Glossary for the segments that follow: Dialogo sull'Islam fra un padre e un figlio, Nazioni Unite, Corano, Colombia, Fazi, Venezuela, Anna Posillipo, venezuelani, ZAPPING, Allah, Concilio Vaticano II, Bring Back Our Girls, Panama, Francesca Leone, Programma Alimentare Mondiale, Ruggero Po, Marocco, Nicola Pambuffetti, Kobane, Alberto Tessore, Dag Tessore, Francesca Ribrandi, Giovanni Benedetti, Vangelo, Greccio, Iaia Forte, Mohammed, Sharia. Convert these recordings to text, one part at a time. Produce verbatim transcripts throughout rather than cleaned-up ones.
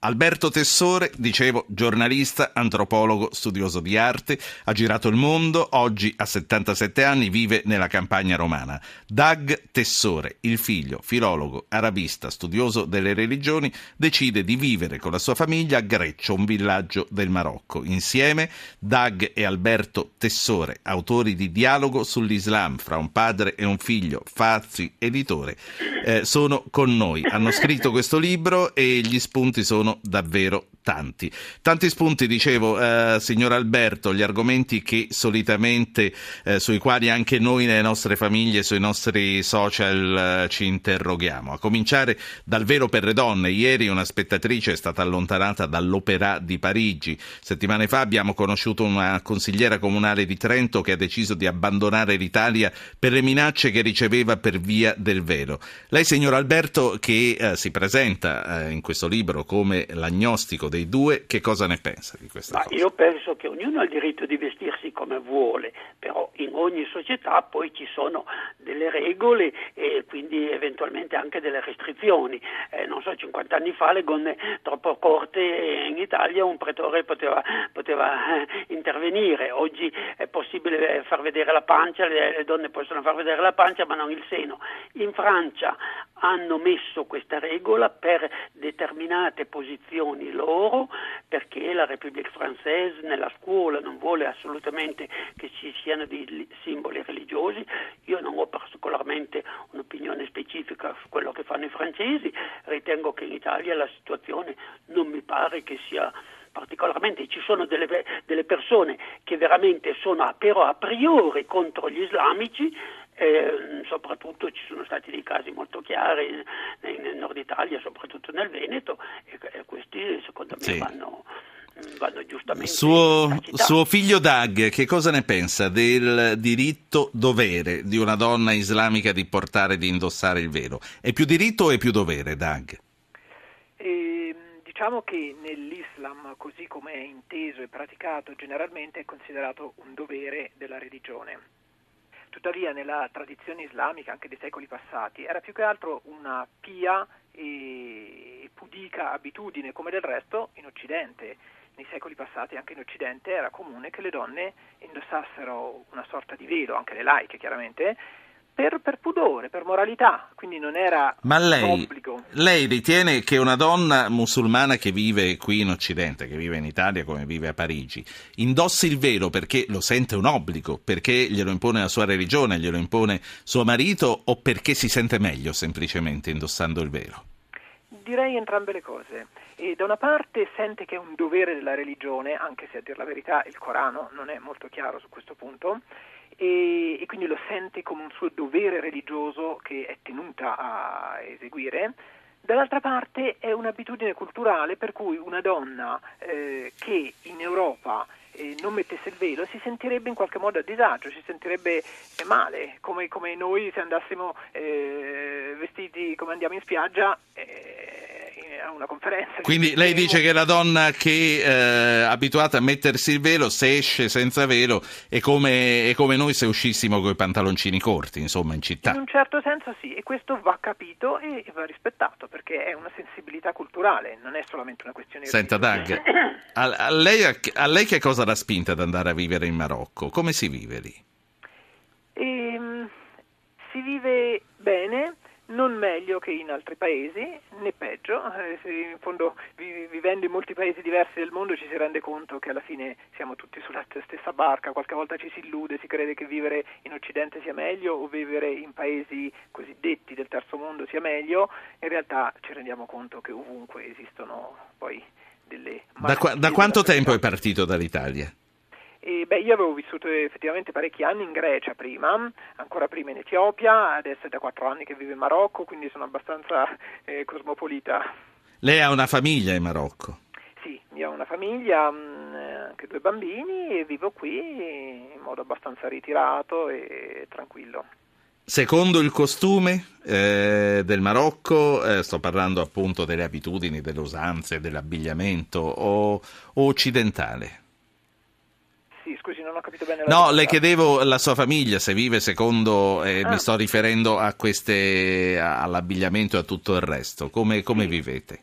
Alberto Tessore, dicevo, giornalista, antropologo, studioso di arte, ha girato il mondo, oggi a settantasette anni vive nella campagna romana. Dag Tessore, il figlio, filologo, arabista, studioso delle religioni, decide di vivere con la sua famiglia a Greccio, un villaggio del Marocco. Insieme Dag e Alberto Tessore, autori di Dialogo sull'Islam fra un padre e un figlio, Fazi editore, eh, sono con noi. Hanno scritto questo libro e gli spunti sono davvero tanti. Tanti spunti, dicevo, eh, signor Alberto, gli argomenti che solitamente eh, sui quali anche noi nelle nostre famiglie, sui nostri social eh, ci interroghiamo. A cominciare dal velo per le donne. Ieri una spettatrice è stata allontanata dall'Opéra di Parigi. Settimane fa abbiamo conosciuto una consigliera comunale di Trento che ha deciso di abbandonare l'Italia per le minacce che riceveva per via del velo. Lei, signor Alberto, che eh, si presenta eh, in questo libro come l'agnostico dei due, che cosa ne pensa di questa Ma cosa? Io penso che ognuno ha il diritto di vestirsi come vuole, però in ogni società poi ci sono delle regole e quindi eventualmente anche delle restrizioni. Eh, non so, cinquanta anni fa le gonne troppo corte in Italia un pretore poteva, poteva eh, intervenire. Oggi è possibile far vedere la pancia, le, le donne possono far vedere la pancia ma non il seno. In Francia hanno messo questa regola per determinate posizioni loro, perché la République Française nella scuola non vuole assolutamente che ci siano dei simboli religiosi. Io non ho particolarmente un'opinione specifica su quello che fanno i francesi, ritengo che in Italia la situazione non mi pare che sia particolarmente, ci sono delle, delle persone che veramente sono però a priori contro gli islamici. Eh, soprattutto ci sono stati dei casi molto chiari nel nord Italia, soprattutto nel Veneto, e questi secondo me sì. vanno, vanno giustamente. Suo, suo figlio Dag, che cosa ne pensa del diritto dovere di una donna islamica di portare, di indossare il velo? È più diritto o è più dovere, Dag? Eh, diciamo che nell'Islam, così come è inteso e praticato, generalmente è considerato un dovere della religione. Tuttavia nella tradizione islamica, anche dei secoli passati, era più che altro una pia e pudica abitudine, come del resto in Occidente. Nei secoli passati anche in Occidente era comune che le donne indossassero una sorta di velo, anche le laiche chiaramente, Per, per pudore, per moralità, quindi non era Ma lei, obbligo. Lei ritiene che una donna musulmana che vive qui in Occidente, che vive in Italia come vive a Parigi, indossi il velo perché lo sente un obbligo, perché glielo impone la sua religione, glielo impone suo marito, o perché si sente meglio semplicemente indossando il velo? Direi entrambe le cose. E da una parte sente che è un dovere della religione, anche se a dir la verità il Corano non è molto chiaro su questo punto, e quindi lo sente come un suo dovere religioso che è tenuta a eseguire. Dall'altra parte è un'abitudine culturale per cui una donna eh, che in Europa eh, non mettesse il velo si sentirebbe in qualche modo a disagio, si sentirebbe male, come, come noi se andassimo eh, vestiti come andiamo in spiaggia eh, a una conferenza. Quindi lei dice che la donna che è eh, abituata a mettersi il velo, se esce senza velo è come, è come noi se uscissimo con i pantaloncini corti, insomma, in città. In un certo senso sì, e questo va capito e va rispettato, perché è una sensibilità culturale, non è solamente una questione. Senta Dag, a, a, lei, a, a lei che cosa l'ha spinta ad andare a vivere in Marocco? Come si vive lì? Ehm, si vive bene, non meglio che in altri paesi, né peggio. In fondo, vivendo in molti paesi diversi del mondo, ci si rende conto che alla fine siamo tutti sulla stessa barca. Qualche volta ci si illude, si crede che vivere in Occidente sia meglio o vivere in paesi cosiddetti del terzo mondo sia meglio. In realtà ci rendiamo conto che ovunque esistono poi delle... Da, qua, da quanto tempo è partito dall'Italia? E beh, io avevo vissuto effettivamente parecchi anni in Grecia prima, ancora prima in Etiopia, adesso è da quattro anni che vivo in Marocco, quindi sono abbastanza eh, cosmopolita. Lei ha una famiglia in Marocco? Sì, io ho una famiglia, mh, anche due bambini, e vivo qui in modo abbastanza ritirato e tranquillo. Secondo il costume eh, del Marocco, eh, sto parlando appunto delle abitudini, delle usanze, dell'abbigliamento, o, o occidentale? Scusi, non ho capito bene la No, le chiedevo la sua famiglia, se vive secondo, eh, ah. mi sto riferendo a queste, all'abbigliamento e a tutto il resto, come, come sì. vivete?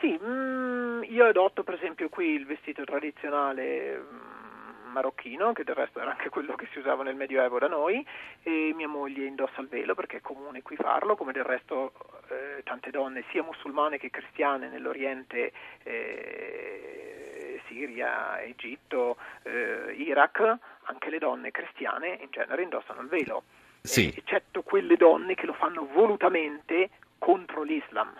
Sì, mh, io adotto per esempio qui il vestito tradizionale marocchino, che del resto era anche quello che si usava nel Medioevo da noi, e mia moglie indossa il velo perché è comune qui farlo, come del resto eh, tante donne sia musulmane che cristiane nell'Oriente, eh, Siria, Egitto, eh, Iraq, anche le donne cristiane in genere indossano il velo, sì. eh, eccetto quelle donne che lo fanno volutamente contro l'Islam.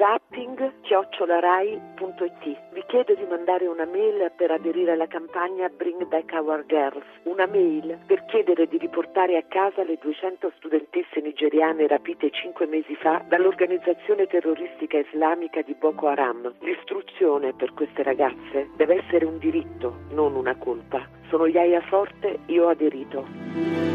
zapping chiocciola rai punto it. Vi chiedo di mandare una mail per aderire alla campagna Bring Back Our Girls, una mail per chiedere di riportare a casa le duecento studentesse nigeriane rapite cinque mesi fa dall'organizzazione terroristica islamica di Boko Haram. L'istruzione per queste ragazze deve essere un diritto, non una colpa. Sono Iaia Forte, io ho aderito.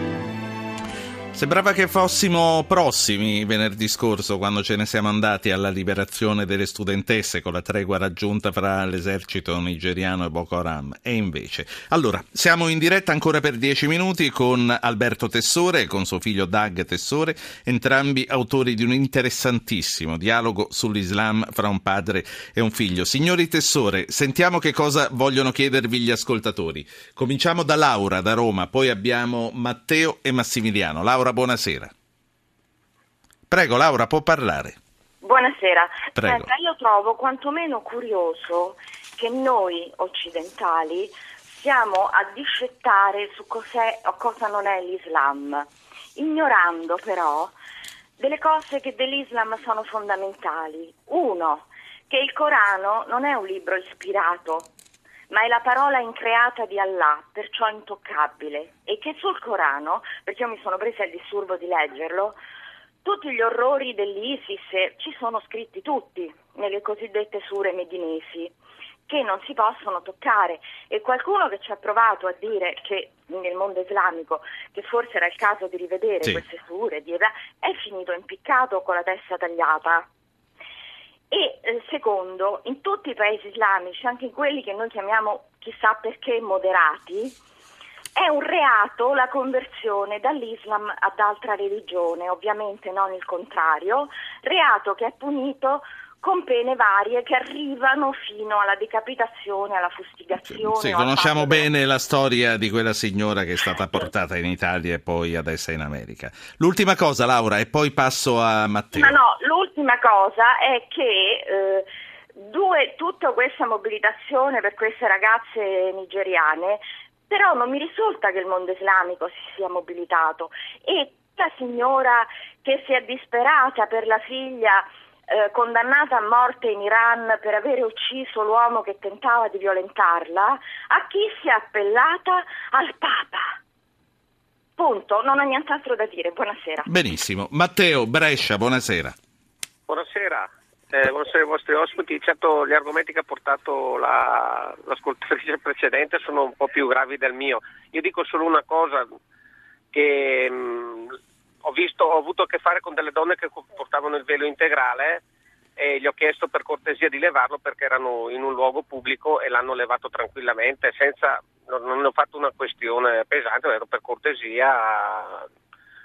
Sembrava che fossimo prossimi venerdì scorso, quando ce ne siamo andati alla liberazione delle studentesse con la tregua raggiunta fra l'esercito nigeriano e Boko Haram, e invece. Allora, siamo in diretta ancora per dieci minuti con Alberto Tessore e con suo figlio Dag Tessore, entrambi autori di un interessantissimo dialogo sull'Islam fra un padre e un figlio. Signori Tessore, sentiamo che cosa vogliono chiedervi gli ascoltatori. Cominciamo da Laura, da Roma, poi abbiamo Matteo e Massimiliano. Laura, buonasera. Prego, Laura, può parlare. Buonasera. Prego. Senta, io trovo quantomeno curioso che noi occidentali siamo a discettare su cos'è o cosa non è l'Islam, ignorando però delle cose che dell'Islam sono fondamentali. Uno, che il Corano non è un libro ispirato, ma è la parola increata di Allah, perciò intoccabile, e che sul Corano, perché io mi sono presa il disturbo di leggerlo, tutti gli orrori dell'ISIS ci sono scritti tutti, nelle cosiddette sure medinesi, che non si possono toccare, e qualcuno che ci ha provato a dire che nel mondo islamico che forse era il caso di rivedere sì. queste sure, di Eva, è finito impiccato con la testa tagliata. E eh, secondo, in tutti i paesi islamici, anche in quelli che noi chiamiamo chissà perché moderati, è un reato la conversione dall'Islam ad altra religione, ovviamente non il contrario, reato che è punito con pene varie che arrivano fino alla decapitazione, alla fustigazione. Sì, conosciamo alla... bene la storia di quella signora che è stata portata in Italia e poi adesso è in America. L'ultima cosa, Laura, e poi passo a Matteo. Ma no, l'ultima cosa è che eh, due, tutta questa mobilitazione per queste ragazze nigeriane, però non mi risulta che il mondo islamico si sia mobilitato, e la signora che si è disperata per la figlia Eh, condannata a morte in Iran per avere ucciso l'uomo che tentava di violentarla, a chi si è appellata? Al Papa. Punto, non ho nient'altro da dire. Buonasera. Benissimo. Matteo, Brescia, buonasera. Buonasera, eh, buonasera ai vostri ospiti. Certo, gli argomenti che ha portato la, l'ascoltatrice precedente sono un po' più gravi del mio. Io dico solo una cosa, che... Mh, Ho visto, ho avuto a che fare con delle donne che portavano il velo integrale e gli ho chiesto per cortesia di levarlo perché erano in un luogo pubblico e l'hanno levato tranquillamente, senza, non ne ho fatto una questione pesante, ma ero per cortesia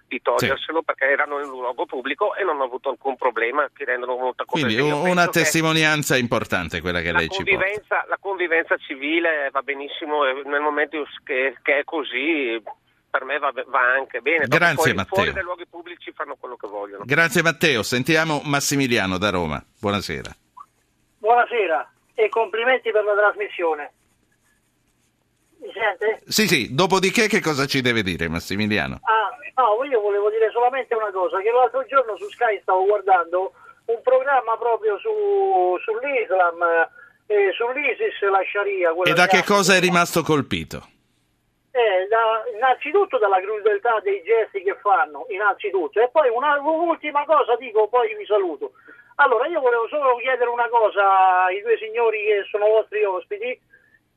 di toglierselo sì. perché erano in un luogo pubblico e non ho avuto alcun problema, chiedendolo molta cortesia. Quindi una testimonianza importante quella che lei ci porta. La convivenza civile va benissimo, e nel momento che, che è così... per me va, va anche bene. Grazie, poi, Matteo. Fuori dai luoghi pubblici fanno quello che vogliono. Grazie Matteo, sentiamo Massimiliano da Roma. Buonasera. Buonasera e complimenti per la trasmissione. Mi sente? Sì, sì, dopodiché che cosa ci deve dire Massimiliano? Ah, no, io volevo dire solamente una cosa, che l'altro giorno su Sky stavo guardando un programma proprio su sull'Islam, eh, sull'ISIS, la Sharia. E da che cosa è rimasto colpito? Eh, da, innanzitutto dalla crudeltà dei gesti che fanno, innanzitutto, e poi un'ultima cosa dico, poi vi saluto. Allora, io volevo solo chiedere una cosa ai due signori che sono vostri ospiti,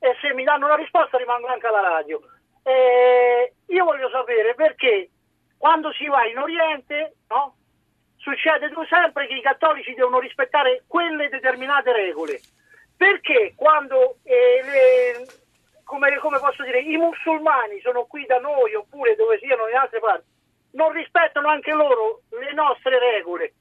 e se mi danno una risposta rimango anche alla radio. Eh, io voglio sapere perché quando si va in Oriente, no, succede sempre che i cattolici devono rispettare quelle determinate regole, perché quando eh, le, Come, come posso dire, i musulmani sono qui da noi oppure dove siano in altre parti non rispettano anche loro le nostre regole.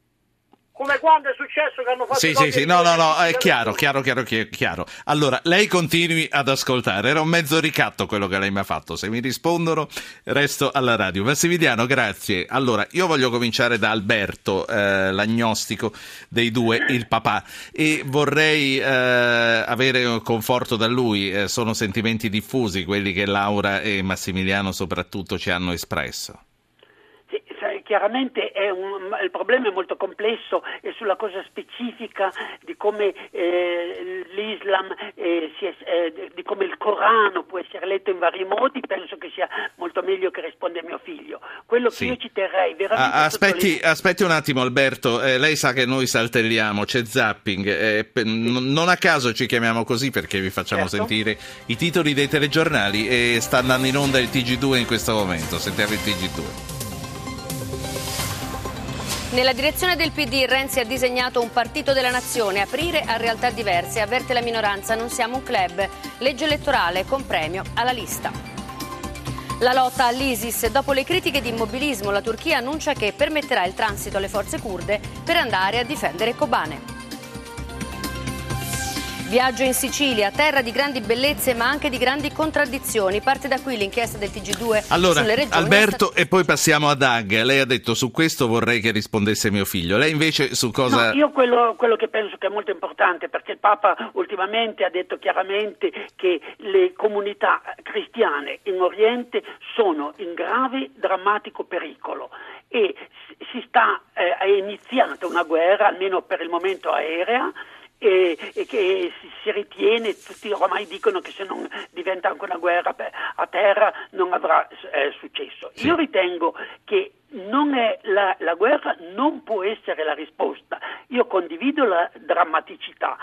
Come quando è successo che hanno fatto... Sì, sì, sì, no, no, no, è chiaro, chiaro, chiaro, chiaro. Allora, lei continui ad ascoltare, era un mezzo ricatto quello che lei mi ha fatto, se mi rispondono resto alla radio. Massimiliano, grazie. Allora, io voglio cominciare da Alberto, eh, l'agnostico dei due, il papà, e vorrei eh, avere un conforto da lui, eh, sono sentimenti diffusi quelli che Laura e Massimiliano soprattutto ci hanno espresso. Chiaramente è un, il problema è molto complesso e sulla cosa specifica di come eh, l'Islam, eh, si è, eh, di come il Corano può essere letto in vari modi, penso che sia molto meglio che risponda mio figlio. Quello sì. Che io ci terrei veramente... Ah, aspetti, aspetti un attimo Alberto, eh, lei sa che noi saltelliamo, c'è zapping, eh, sì. n- non a caso ci chiamiamo così perché vi facciamo certo. Sentire i titoli dei telegiornali e sta andando in onda il T G due in questo momento, sentiamo il T G due. Nella direzione del P D Renzi ha disegnato un partito della nazione, aprire a realtà diverse, avverte la minoranza, non siamo un club, legge elettorale con premio alla lista. La lotta all'ISIS, dopo le critiche di immobilismo, la Turchia annuncia che permetterà il transito alle forze curde per andare a difendere Kobane. Viaggio in Sicilia, terra di grandi bellezze ma anche di grandi contraddizioni. Parte da qui l'inchiesta del T G due allora, sulle regioni. Allora, Alberto, stat- e poi passiamo a Dag. Lei ha detto su questo vorrei che rispondesse mio figlio. Lei invece su cosa... No, io quello, quello che penso che è molto importante, perché il Papa ultimamente ha detto chiaramente che le comunità cristiane in Oriente sono in grave, drammatico pericolo. E si sta, eh, è iniziata una guerra, almeno per il momento aerea, e che si ritiene, tutti ormai dicono che se non diventa anche una guerra a terra non avrà eh, successo. Sì. Io ritengo che non è la, la guerra non può essere la risposta. Io condivido la drammaticità,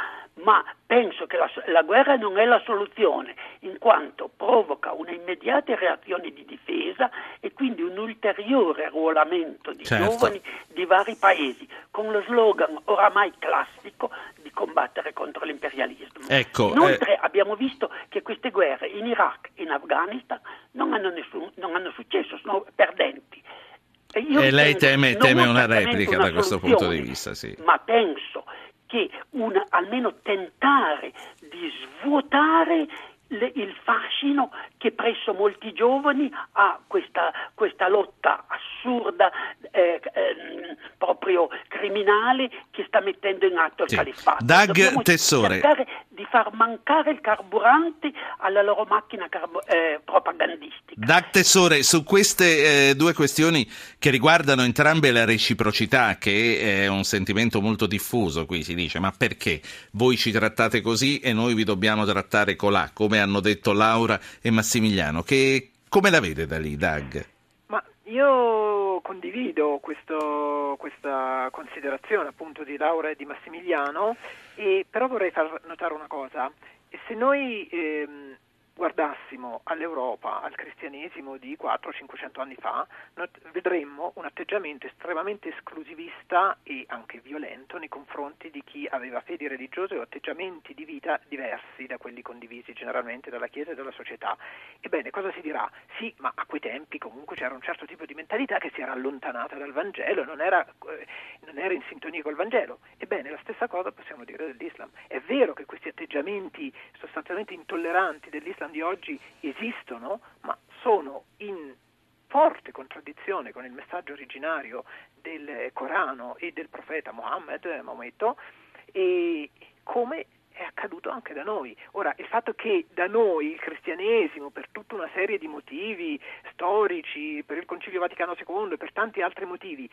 ma penso che la, la guerra non è la soluzione, in quanto provoca una immediata reazione di difesa e quindi un ulteriore arruolamento di certo. Giovani di vari paesi, con lo slogan oramai classico di combattere contro l'imperialismo. Ecco, Inoltre eh... abbiamo visto che queste guerre in Iraq e in Afghanistan non hanno, nessun, non hanno successo, sono perdenti. E, io e lei teme, teme una replica una da questo punto di vista, sì. Ma penso che una, almeno tentare di svuotare le, il fascino che presso molti giovani ha questa, questa lotta assurda, eh, eh, proprio criminale, che sta mettendo in atto il sì. califfato. Dag Dobbiamo Tessore. Cercare di far mancare il carburante alla loro macchina carbo- eh, propagandistica. Dag Tessore, su queste eh, due questioni che riguardano entrambe la reciprocità, che è un sentimento molto diffuso, qui si dice, ma perché voi ci trattate così e noi vi dobbiamo trattare colà, come hanno detto Laura e Massimiliano, che come la vede da lì, Dag? Ma io condivido questo, questa considerazione appunto di Laura e di Massimiliano, e però vorrei far notare una cosa, se noi ehm, guardassimo all'Europa, al cristianesimo di quattrocento cinquecento anni fa, vedremmo un atteggiamento estremamente esclusivista e anche violento nei confronti di chi aveva fedi religiose o atteggiamenti di vita diversi da quelli condivisi generalmente dalla Chiesa e dalla società. Ebbene, cosa si dirà? Sì, ma a quei tempi comunque c'era un certo tipo di mentalità che si era allontanata dal Vangelo, non era, non era in sintonia col Vangelo. Ebbene, la stessa cosa possiamo dire dell'Islam. È vero che questi atteggiamenti sostanzialmente intolleranti dell'Islam di oggi esistono, ma sono in forte contraddizione con il messaggio originario del Corano e del profeta Mohammed, Maometto, e come è accaduto anche da noi. Ora, il fatto che da noi il cristianesimo, per tutta una serie di motivi storici, per il Concilio Vaticano secondo e per tanti altri motivi,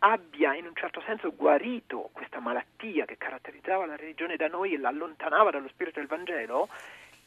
abbia in un certo senso guarito questa malattia che caratterizzava la religione da noi e la allontanava dallo spirito del Vangelo,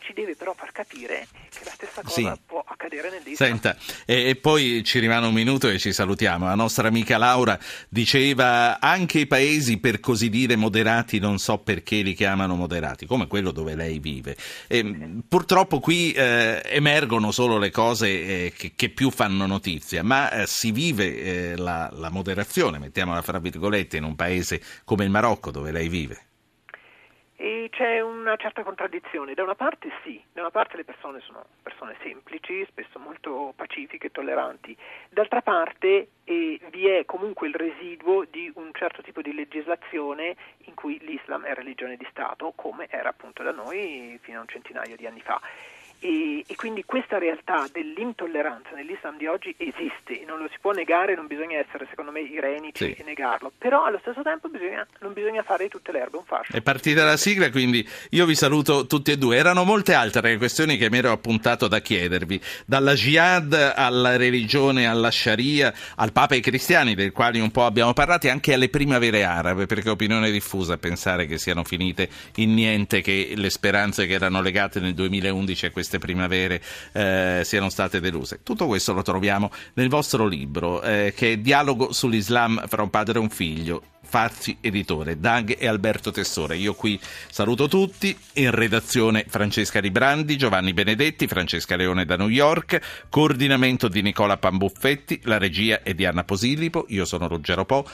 ci deve però far capire che la stessa cosa sì. può accadere nell'Islam. Senta, e, e poi ci rimane un minuto e ci salutiamo. La nostra amica Laura diceva anche i paesi per così dire moderati, non so perché li chiamano moderati, come quello dove lei vive. E, sì. Purtroppo qui eh, emergono solo le cose eh, che, che più fanno notizia, ma eh, si vive eh, la, la moderazione, mettiamola fra virgolette, in un paese come il Marocco dove lei vive. E c'è una certa contraddizione. Da una parte sì, da una parte le persone sono persone semplici, spesso molto pacifiche e tolleranti, d'altra parte eh, vi è comunque il residuo di un certo tipo di legislazione in cui l'Islam è religione di Stato, come era appunto da noi fino a un centinaio di anni fa. E, e quindi questa realtà dell'intolleranza nell'Islam di oggi esiste, non lo si può negare, non bisogna essere secondo me irenici sì. e negarlo, però allo stesso tempo bisogna, non bisogna fare di tutte le erbe un fascio. È partita la sigla, quindi io vi saluto tutti e due. Erano molte altre le questioni che mi ero appuntato da chiedervi, dalla jihad alla religione, alla sharia, al Papa e ai cristiani, del quali un po' abbiamo parlato, e anche alle primavere arabe, perché è opinione diffusa pensare che siano finite in niente, che le speranze che erano legate nel duemilaundici a queste queste primavere eh, siano state deluse. Tutto questo lo troviamo nel vostro libro, eh, che è Dialogo sull'Islam fra un padre e un figlio, Fazi editore, Dag e Alberto Tessore. Io qui saluto tutti, in redazione Francesca Ribrandi, Giovanni Benedetti, Francesca Leone da New York, coordinamento di Nicola Pambuffetti, la regia è di Anna Posillipo, io sono Ruggero Po.